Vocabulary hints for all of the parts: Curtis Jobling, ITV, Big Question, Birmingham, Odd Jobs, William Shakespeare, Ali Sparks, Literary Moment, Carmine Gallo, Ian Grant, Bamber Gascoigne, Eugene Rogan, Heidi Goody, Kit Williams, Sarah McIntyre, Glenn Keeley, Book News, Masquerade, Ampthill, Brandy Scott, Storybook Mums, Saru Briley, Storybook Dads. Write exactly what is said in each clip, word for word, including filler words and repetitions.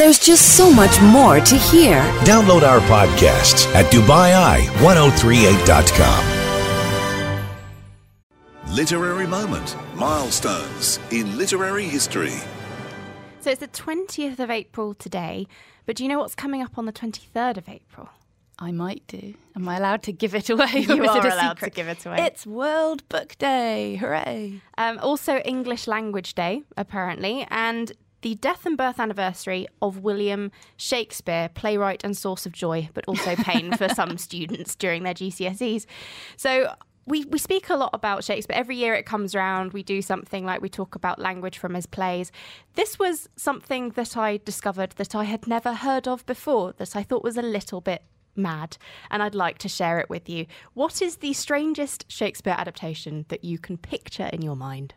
There's just so much more to hear. Download our podcasts at Dubai Eye ten thirty-eight dot com. Literary moment, milestones in literary history. So it's the twentieth of April today, but do you know what's coming up on the twenty-third of April? I might do. Am I allowed to give it away? You are allowed secret? to give it away. It's World Book Day. Hooray. Um, also English Language Day, apparently, and the death and birth anniversary of William Shakespeare, playwright and source of joy, but also pain for some students during their G C S Es. So We we speak a lot about Shakespeare. Every year it comes around, we do something like we talk about language from his plays. This was something that I discovered that I had never heard of before, that I thought was a little bit mad, and I'd like to share it with you. What is the strangest Shakespeare adaptation that you can picture in your mind?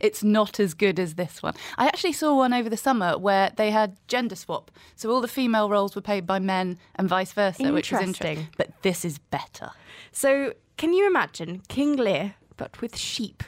It's not as good as this one. I actually saw one over the summer where they had gender swap. So all the female roles were played by men and vice versa, which was interesting. But this is better. So can you imagine King Lear, but with sheep?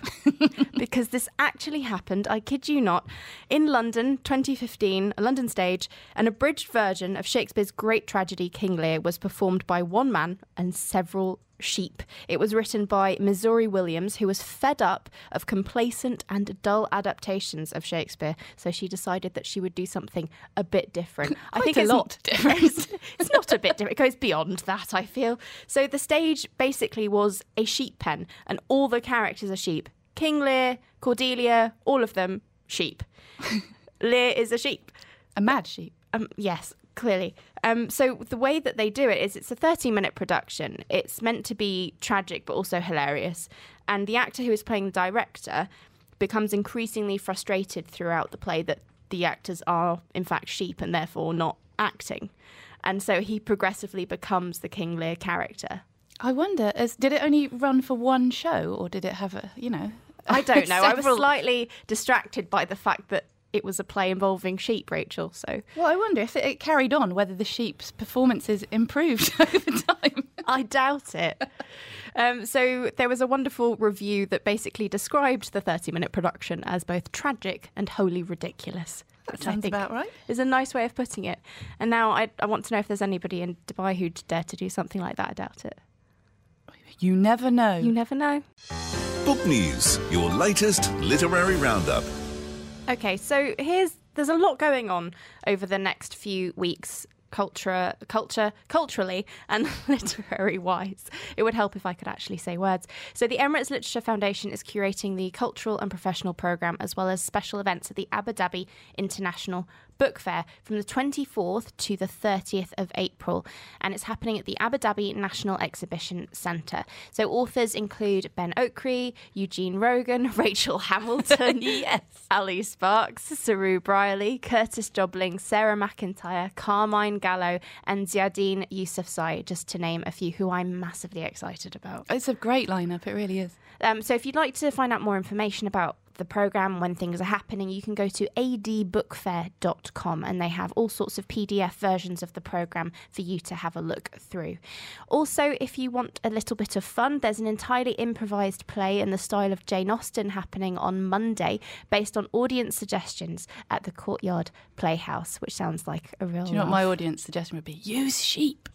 Because this actually happened, I kid you not, in London, twenty fifteen, a London stage, an abridged version of Shakespeare's great tragedy, King Lear, was performed by one man and several sheep. It was written by Missouri Williams, who was fed up of complacent and dull adaptations of Shakespeare, so she decided that she would do something a bit different. Quite I think a it's lot different. It's, it's not a bit different. It goes beyond that, I feel. So the stage basically was a sheep pen, and all the characters are sheep. King Lear, Cordelia, all of them sheep. Lear is a sheep. A mad sheep. Um, yes. Clearly. Um, so the way that they do it is it's a thirty minute production. It's meant to be tragic, but also hilarious. And the actor who is playing the director becomes increasingly frustrated throughout the play that the actors are, in fact, sheep and therefore not acting. And so he progressively becomes the King Lear character. I wonder, as, did it only run for one show or did it have a, you know... I don't know. I was slightly distracted by the fact that it was a play involving sheep, Rachel, so... Well, I wonder if it, it carried on, whether the sheep's performances improved over time. I doubt it. Um, so there was a wonderful review that basically described the thirty minute production as both tragic and wholly ridiculous. That which sounds I think about right. Is a nice way of putting it. And now I, I want to know if there's anybody in Dubai who'd dare to do something like that. I doubt it. You never know. You never know. Book News, your latest literary roundup. Okay, so here's there's a lot going on over the next few weeks, culture, culture, culturally and literary-wise. It would help if I could actually say words. So the Emirates Literature Foundation is curating the cultural and professional programme as well as special events at the Abu Dhabi International Book Fair from the twenty-fourth to the thirtieth of April, and it's happening at the Abu Dhabi National Exhibition Centre. So authors include Ben Okri, Eugene Rogan, Rachel Hamilton, yes, Ali Sparks, Saru Briley, Curtis Jobling, Sarah McIntyre, Carmine Gallo and Ziauddin Yousafzai, just to name a few who I'm massively excited about. It's a great lineup, it really is. Um, so if you'd like to find out more information about the programme, when things are happening, you can go to a d book fair dot com and they have all sorts of P D F versions of the programme for you to have a look through. Also, if you want a little bit of fun, there's an entirely improvised play in the style of Jane Austen happening on Monday based on audience suggestions at the Courtyard Playhouse, which sounds like a real... Do you know laugh. What my audience suggestion would be? Use sheep.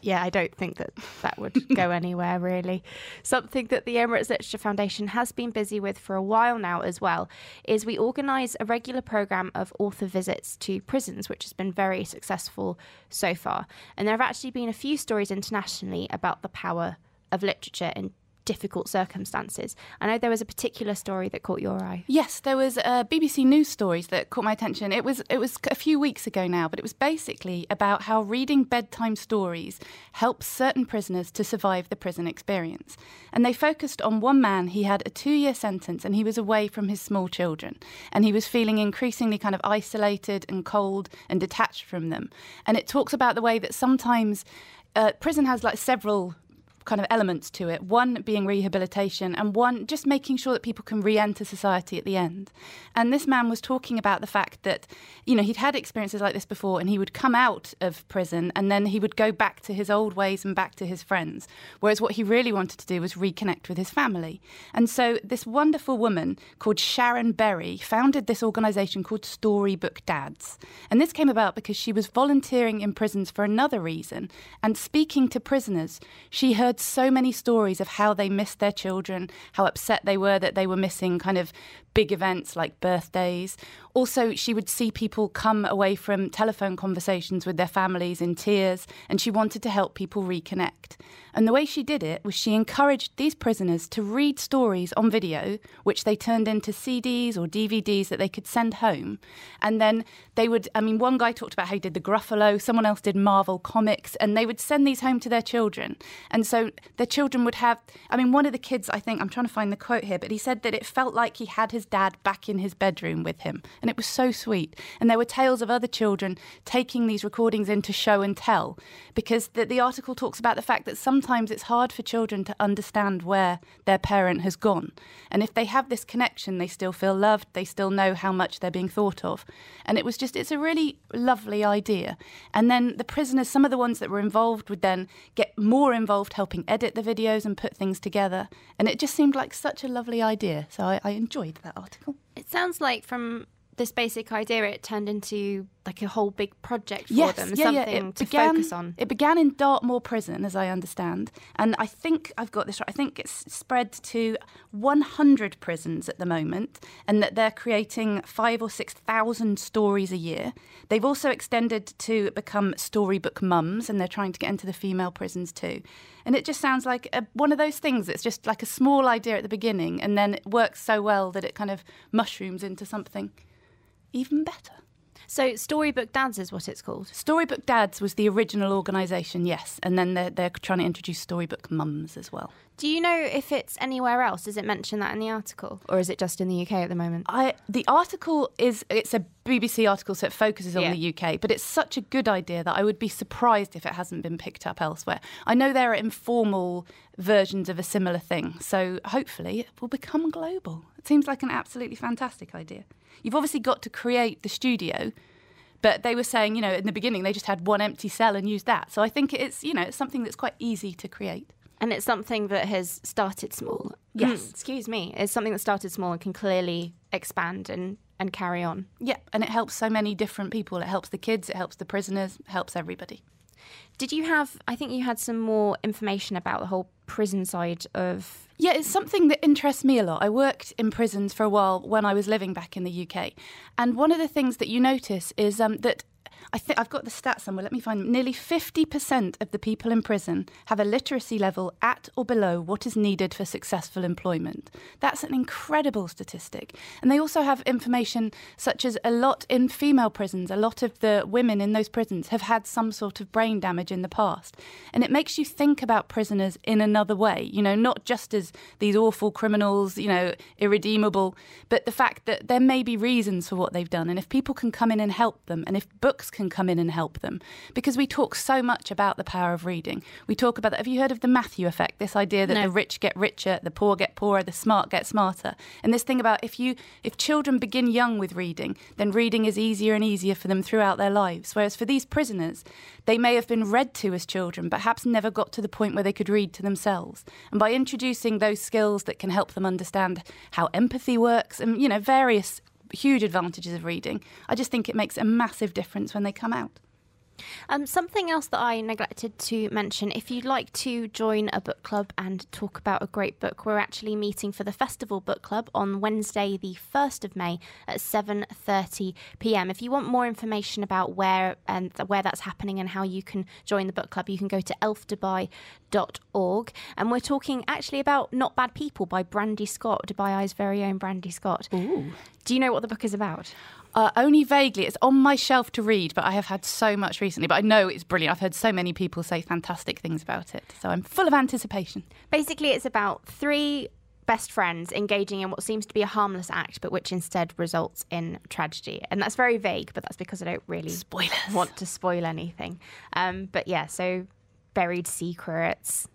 Yeah, I don't think that that would go anywhere, really. Something that the Emirates Literature Foundation has been busy with for a while now as well is we organise a regular programme of author visits to prisons, which has been very successful so far. And there have actually been a few stories internationally about the power of literature in difficult circumstances. I know there was a particular story that caught your eye. Yes, there was uh, B B C News stories that caught my attention. It was it was a few weeks ago now, but it was basically about how reading bedtime stories helps certain prisoners to survive the prison experience. And they focused on one man. He had a two-year sentence and he was away from his small children. And he was feeling increasingly kind of isolated and cold and detached from them. And it talks about the way that sometimes uh, prison has like several kind of elements to it, one being rehabilitation and one just making sure that people can re-enter society at the end. And this man was talking about the fact that, you know, he'd had experiences like this before and he would come out of prison and then he would go back to his old ways and back to his friends, whereas what he really wanted to do was reconnect with his family. And so this wonderful woman called Sharon Berry founded this organisation called Storybook Dads. And this came about because she was volunteering in prisons for another reason, and speaking to prisoners, she heard so many stories of how they missed their children, how upset they were that they were missing kind of big events like birthdays. Also, she would see people come away from telephone conversations with their families in tears, and she wanted to help people reconnect. And the way she did it was she encouraged these prisoners to read stories on video, which they turned into C Ds or D V Ds that they could send home. And then they would, I mean, one guy talked about how he did the Gruffalo, someone else did Marvel Comics, and they would send these home to their children. And so their children would have, I mean, one of the kids, I think, I'm trying to find the quote here, but he said that it felt like he had his dad back in his bedroom with him. And it was so sweet. And there were tales of other children taking these recordings into show and tell, because the, the article talks about the fact that sometimes it's hard for children to understand where their parent has gone. And if they have this connection, they still feel loved, they still know how much they're being thought of. And it was just, it's a really lovely idea. And then the prisoners, some of the ones that were involved would then get more involved helping edit the videos and put things together. And it just seemed like such a lovely idea. So I, I enjoyed that article. It sounds like from this basic idea, it turned into like a whole big project for yes, them, yeah, something yeah. It to began, focus on. It began in Dartmoor Prison, as I understand, and I think I've got this right. I think it's spread to one hundred prisons at the moment, and that they're creating five or six thousand stories a year. They've also extended to become Storybook Mums, and they're trying to get into the female prisons too. And it just sounds like a, one of those things that's just like a small idea at the beginning, and then it works so well that it kind of mushrooms into something even better. So Storybook Dads is what it's called? Storybook Dads was the original organisation, yes. And then they're, they're trying to introduce Storybook Mums as well. Do you know if it's anywhere else? Does it mention that in the article? Or is it just in the U K at the moment? I, the article is, it's a B B C article, so it focuses on yeah. the U K. But it's such a good idea that I would be surprised if it hasn't been picked up elsewhere. I know there are informal versions of a similar thing. So hopefully it will become global. It seems like an absolutely fantastic idea. You've obviously got to create the studio, but they were saying, you know, in the beginning they just had one empty cell and used that. So I think it's, you know, it's something that's quite easy to create. And it's something that has started small. Yes. Mm, excuse me. It's something that started small and can clearly expand and, and carry on. Yeah, and it helps so many different people. It helps the kids, it helps the prisoners, it helps everybody. Did you have, I think you had some more information about the whole prison side of... Yeah, it's something that interests me a lot. I worked in prisons for a while when I was living back in the U K. And one of the things that you notice is um, that I think I've got the stats somewhere. Let me find them. Nearly fifty percent of the people in prison have a literacy level at or below what is needed for successful employment. That's an incredible statistic. And they also have information such as a lot in female prisons, a lot of the women in those prisons have had some sort of brain damage in the past. And it makes you think about prisoners in another way, you know, not just as these awful criminals, you know, irredeemable, but the fact that there may be reasons for what they've done. And if people can come in and help them, and if books can come in and help them, because we talk so much about the power of reading. We talk about that. Have you heard of the Matthew effect? This idea that no. the rich get richer, the poor get poorer, the smart get smarter. And this thing about if you if children begin young with reading, then reading is easier and easier for them throughout their lives. Whereas for these prisoners, they may have been read to as children, but perhaps never got to the point where they could read to themselves. And by introducing those skills that can help them understand how empathy works and, you know, various huge advantages of reading. I just think it makes a massive difference when they come out. Um, something else that I neglected to mention, if you'd like to join a book club and talk about a great book, we're actually meeting for the Festival Book Club on Wednesday the first of May at seven thirty p m. If you want more information about where and where that's happening and how you can join the book club, you can go to elf dubai dot org. And we're talking actually about Not Bad People by Brandy Scott, Dubai's very own Brandy Scott. Ooh. Do you know what the book is about? Uh, only vaguely. It's on my shelf to read, but I have had so much recently. But I know it's brilliant. I've heard so many people say fantastic things about it. So I'm full of anticipation. Basically, it's about three best friends engaging in what seems to be a harmless act, but which instead results in tragedy. And that's very vague, but that's because I don't really Spoilers. want to spoil anything. Um, but yeah, so buried secrets,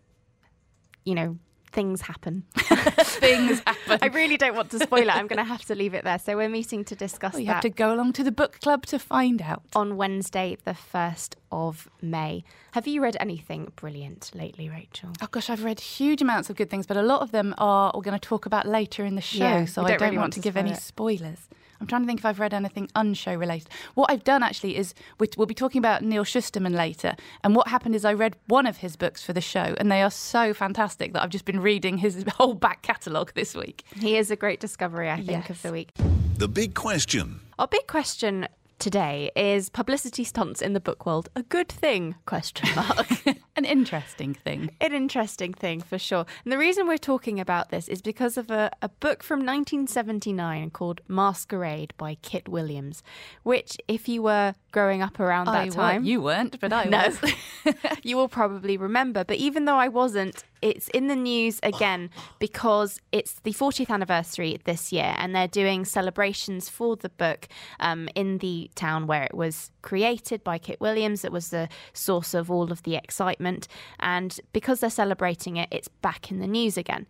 you know, things happen. Things happen. I really don't want to spoil it. I'm going to have to leave it there. So we're meeting to discuss oh, you that. You have to go along to the book club to find out. On Wednesday, the first of May. Have you read anything brilliant lately, Rachel? Oh, gosh, I've read huge amounts of good things, but a lot of them are we're going to talk about later in the show, yeah, so don't I don't really want, want to give any it. spoilers. I'm trying to think if I've read anything unshow related. What I've done actually is we'll be talking about Neil Schusterman later. And what happened is I read one of his books for the show, and they are so fantastic that I've just been reading his whole back catalogue this week. He is a great discovery, I think, yes. of the week. The big question. Our big question today is publicity stunts in the book world a good thing? Question mark. An interesting thing. An interesting thing, for sure. And the reason we're talking about this is because of a, a book from nineteen seventy-nine called Masquerade by Kit Williams, which, if you were growing up around that I time... Were. You weren't, but I no, was. You will probably remember. But even though I wasn't, it's in the news again because it's the fortieth anniversary this year, and they're doing celebrations for the book um, in the town where it was created by Kit Williams. It was the source of all of the excitement. And because they're celebrating it, it's back in the news again.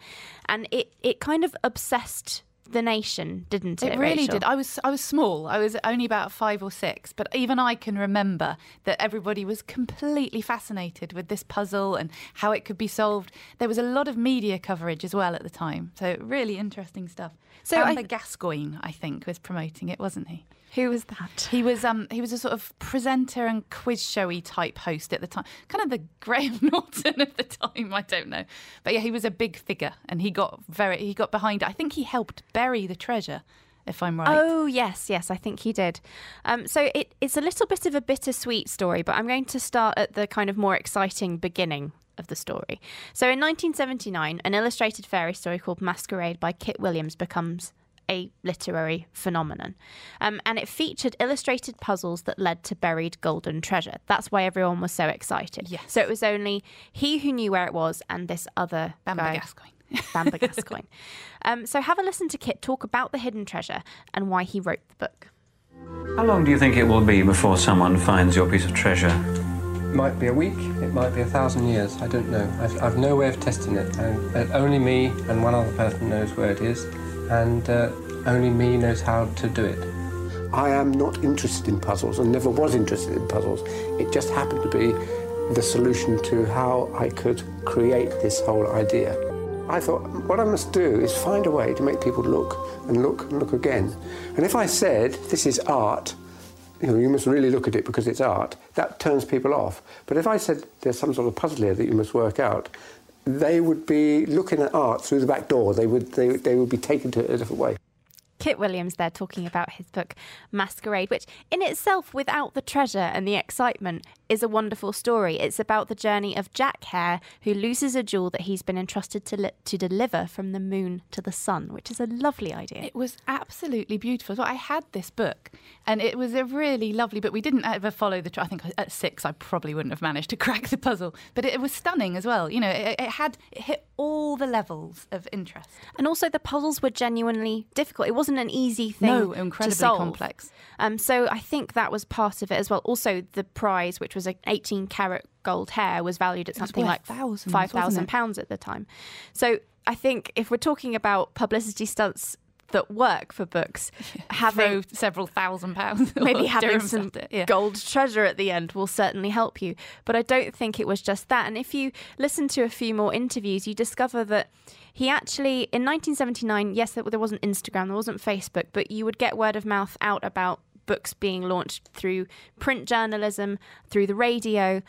And it, it kind of obsessed the nation, didn't it? It really Rachel? did. I was I was small. I was only about five or six, but even I can remember that everybody was completely fascinated with this puzzle and how it could be solved. There was a lot of media coverage as well at the time, so really interesting stuff. So Bamber I... Gascoigne, I think, was promoting it, wasn't he? Who was that? He was um he was a sort of presenter and quiz showy type host at the time, kind of the Graham Norton of the time. I don't know, but yeah, he was a big figure, and he got very he got behind it. I think he helped bury the treasure, if I'm right. Oh yes, yes, I think he did. Um, so it, it's a little bit of a bittersweet story, but I'm going to start at the kind of more exciting beginning of the story. So in nineteen seventy-nine, an illustrated fairy story called Masquerade by Kit Williams becomes a literary phenomenon. Um, and it featured illustrated puzzles that led to buried golden treasure. That's why everyone was so excited. Yes. So it was only he who knew where it was and this other Bamber guy. Gascoigne. Bamber Gascoigne. Um, so have a listen to Kit talk about the hidden treasure and why he wrote the book. How long do you think it will be before someone finds your piece of treasure? It might be a week, it might be a thousand years, I don't know. I've, I've no way of testing it. And uh, only me and one other person knows where it is. And uh, only me knows how to do it. I am not interested in puzzles and never was interested in puzzles. It just happened to be the solution to how I could create this whole idea. I thought, what I must do is find a way to make people look and look and look again. And if I said, this is art, you know, you must really look at it because it's art, that turns people off. But if I said, there's some sort of puzzle here that you must work out, they would be looking at art through the back door. They would, they, they would be taken to it a different way. Kit Williams there talking about his book Masquerade, which in itself, without the treasure and the excitement, is a wonderful story. It's about the journey of Jack Hare, who loses a jewel that he's been entrusted to, li- to deliver from the moon to the sun, which is a lovely idea. It was absolutely beautiful. So I had this book and it was a really lovely book. We didn't ever follow the... Tra- I think at six I probably wouldn't have managed to crack the puzzle, but it was stunning as well. You know, it, it had it hit all the levels of interest. And also the puzzles were genuinely difficult. It wasn't an easy thing no, incredibly to solve. complex. Um, so I think that was part of it as well. Also, the prize, which was an eighteen carat gold hair, was valued at something like five thousand pounds at the time. So I think if we're talking about publicity stunts that work for books, having Throw several thousand pounds, maybe having some yeah. gold treasure at the end will certainly help you. But I don't think it was just that. And if you listen to a few more interviews, you discover that he actually, in nineteen seventy-nine, yes, there wasn't Instagram, there wasn't Facebook, but you would get word of mouth out about books being launched through print journalism, through the radio.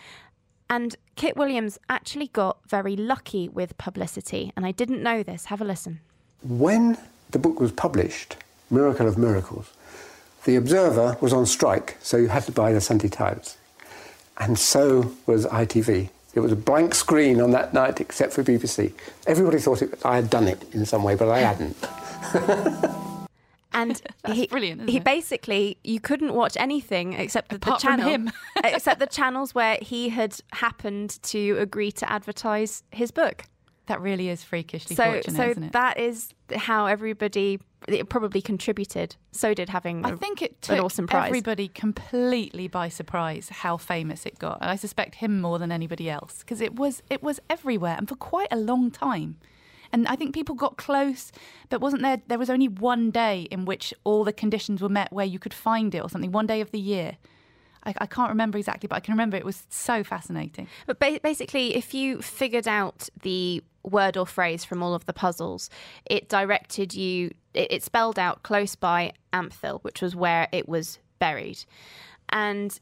And Kit Williams actually got very lucky with publicity. And I didn't know this. Have a listen. When the book was published, Miracle of Miracles, the Observer was on strike, so you had to buy the Sunday Times. And so was I T V. It was a blank screen on that night except for B B C. Everybody thought it, I had done it in some way, but I hadn't. And That's he, brilliant, isn't he it? basically, you couldn't watch anything except the, the channel, him. except the channels where he had happened to agree to advertise his book. That really is freakishly so, fortunate, so isn't it? So that is how everybody it probably contributed. So did having I a, think it took an awesome prize. Everybody completely by surprise how famous it got. And I suspect him more than anybody else because it was it was everywhere and for quite a long time. And I think people got close, but wasn't there there was only one day in which all the conditions were met where you could find it or something, one day of the year. I, I can't remember exactly, but I can remember it was so fascinating. But ba- basically, if you figured out the word or phrase from all of the puzzles, it directed you, it, it spelled out close by Ampthill, which was where it was buried. And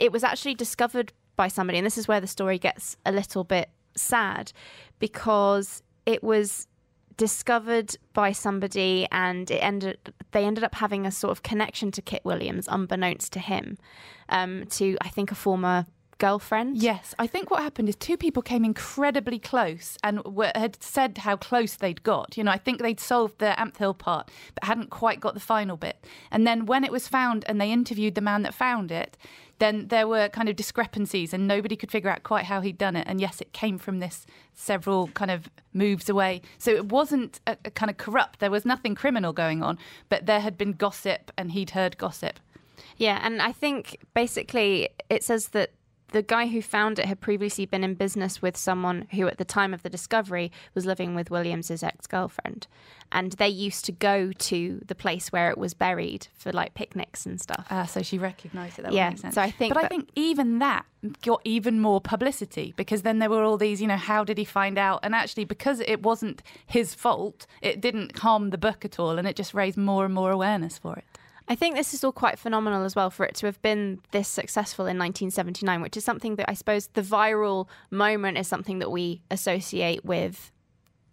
it was actually discovered by somebody, and this is where the story gets a little bit sad, because it was discovered by somebody and it ended they ended up having a sort of connection to Kit Williams unbeknownst to him, um, to I think a former girlfriend. Yes, I think what happened is two people came incredibly close and were, had said how close they'd got. You know, I think they'd solved the Ampthill part but hadn't quite got the final bit. And then when it was found and they interviewed the man that found it, then there were kind of discrepancies and nobody could figure out quite how he'd done it. And yes, it came from this several kind of moves away. So it wasn't a, a kind of corrupt. There was nothing criminal going on, but there had been gossip and he'd heard gossip. Yeah, and I think basically it says that the guy who found it had previously been in business with someone who at the time of the discovery was living with Williams's ex-girlfriend. And they used to go to the place where it was buried for like picnics and stuff. Ah, uh, so she recognised it. That yeah, would make sense. So I think, but, but I think even that got even more publicity because then there were all these, you know, how did he find out? And actually, because it wasn't his fault, it didn't harm the book at all. And it just raised more and more awareness for it. I think this is all quite phenomenal as well for it to have been this successful in nineteen seventy-nine, which is something that I suppose the viral moment is something that we associate with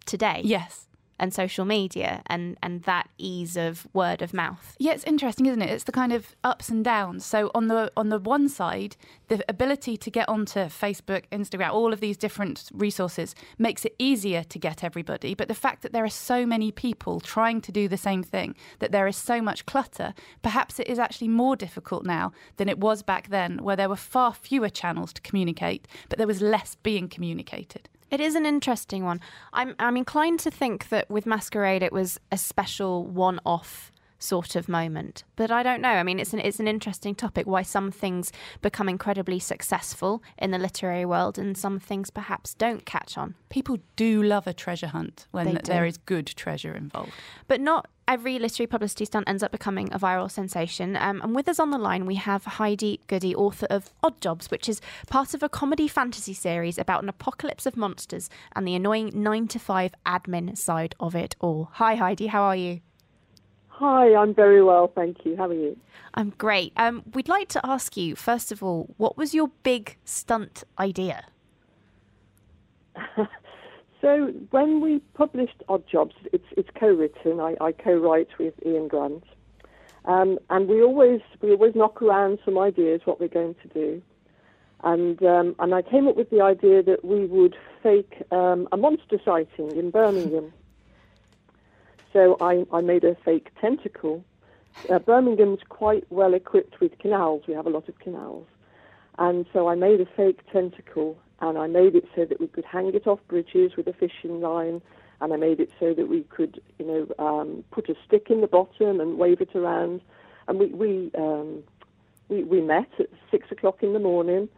today. Yes. And social media and, and that ease of word of mouth. Yeah, it's interesting, isn't it? It's the kind of ups and downs. So on the on the one side, the ability to get onto Facebook, Instagram, all of these different resources makes it easier to get everybody. But the fact that there are so many people trying to do the same thing, that there is so much clutter, perhaps it is actually more difficult now than it was back then, where there were far fewer channels to communicate, but there was less being communicated. It is an interesting one. I'm I'm inclined to think that with Masquerade it was a special one-off sort of moment. But I don't know. I mean, it's an it's an interesting topic, why some things become incredibly successful in the literary world and some things perhaps don't catch on. People do love a treasure hunt when th- there is good treasure involved. But not every literary publicity stunt ends up becoming a viral sensation. Um, and with us on the line, we have Heidi Goody, author of Odd Jobs, which is part of a comedy fantasy series about an apocalypse of monsters and the annoying nine to five admin side of it all. Hi, Heidi. How are you? Hi, I'm very well, thank you. How are you? I'm great. Um, we'd like to ask you, first of all, what was your big stunt idea? So when we published Odd Jobs, it's it's co-written. I, I co-write with Ian Grant, um, and we always we always knock around some ideas what we're going to do, and um, and I came up with the idea that we would fake um, a monster sighting in Birmingham. So I, I made a fake tentacle. Uh, Birmingham's quite well equipped with canals. We have a lot of canals. And so I made a fake tentacle, and I made it so that we could hang it off bridges with a fishing line, and I made it so that we could, you know, um, put a stick in the bottom and wave it around. And we we, um, we, we met at six o'clock in the morning.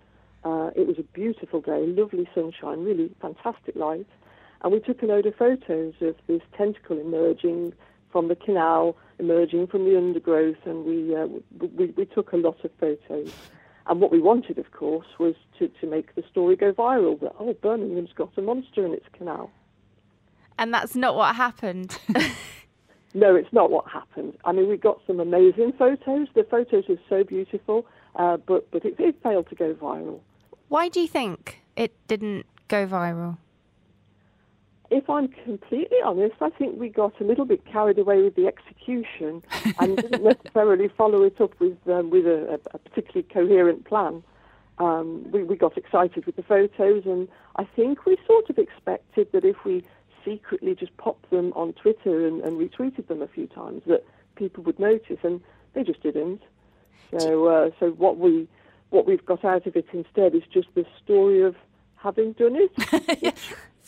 Uh, it was a beautiful day, lovely sunshine, really fantastic light. And we took a load of photos of this tentacle emerging from the canal, emerging from the undergrowth, and we uh, we, we took a lot of photos. And what we wanted, of course, was to, to make the story go viral, that, oh, Birmingham's got a monster in its canal. And that's not what happened. No, it's not what happened. I mean, we got some amazing photos. The photos were so beautiful, uh, but, but it, it failed to go viral. Why do you think it didn't go viral? If I'm completely honest, I think we got a little bit carried away with the execution and didn't necessarily follow it up with um, with a, a particularly coherent plan. Um, we, we got excited with the photos, and I think we sort of expected that if we secretly just popped them on Twitter and, and retweeted them a few times, that people would notice, and they just didn't. So, uh, so what we what we've got out of it instead is just the story of having done it.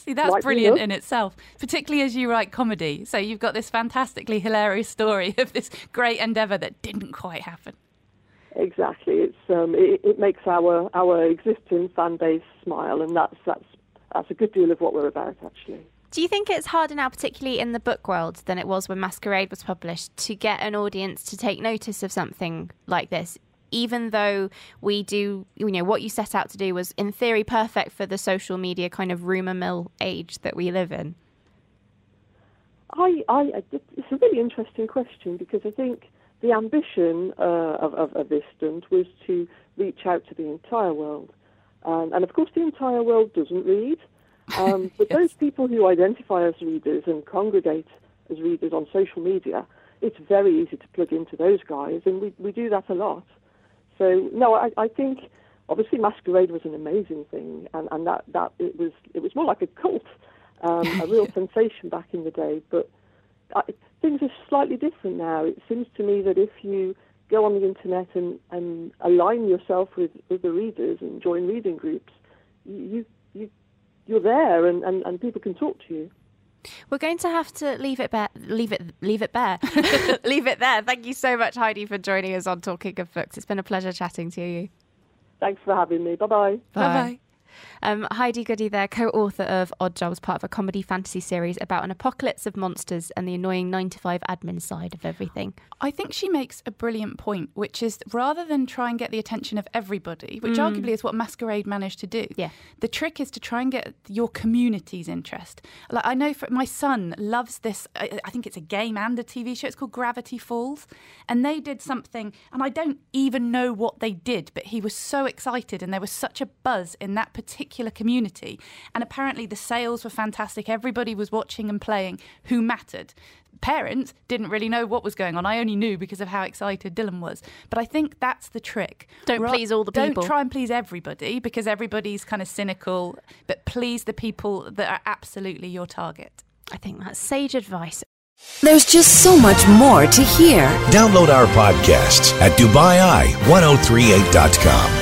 See, that's like brilliant in itself, particularly as you write comedy. So you've got this fantastically hilarious story of this great endeavour that didn't quite happen. Exactly. It's um, it, it makes our our existing fan base smile, and that's that's that's a good deal of what we're about, actually. Do you think it's harder now, particularly in the book world, than it was when Masquerade was published, to get an audience to take notice of something like this? Even though we do, you know, what you set out to do was in theory perfect for the social media kind of rumour mill age that we live in. I, I, it's a really interesting question, because I think the ambition uh, of, of, of this stunt was to reach out to the entire world. Um, and of course, the entire world doesn't read. Um, but yes. Those people who identify as readers and congregate as readers on social media, it's very easy to plug into those guys, and we, we do that a lot. So, no, I, I think, obviously, Masquerade was an amazing thing, and, and that, that it was it was more like a cult, um, a real sensation back in the day. But I, things are slightly different now. It seems to me that if you go on the internet and, and align yourself with, with the readers and join reading groups, you, you, you're there, and, and, and people can talk to you. We're going to have to leave it bare, leave it, leave it bare, leave it there. Thank you so much, Heidi, for joining us on Talking of Books. It's been a pleasure chatting to you. Thanks for having me. Bye-bye. Bye-bye. Um, Heidi Goody there, co-author of Odd Jobs, part of a comedy fantasy series about an apocalypse of monsters and the annoying nine to five admin side of everything. I think she makes a brilliant point, which is rather than try and get the attention of everybody, which mm. arguably is what Masquerade managed to do, yeah. the trick is to try and get your community's interest. Like, I know for, my son loves this, I, I think it's a game and a T V show, it's called Gravity Falls, and they did something, and I don't even know what they did, but he was so excited and there was such a buzz in that particular particular community, and apparently the sales were fantastic. Everybody was watching and playing who mattered. Parents didn't really know what was going on. I only knew because of how excited Dylan was. But I think that's the trick. Don't Ra- please all the people. Don't try and please everybody, because everybody's kind of cynical, but please the people that are absolutely your target. I think that's sage advice. There's just so much more to hear. Download our podcasts at Dubai Eye ten thirty-eight dot com.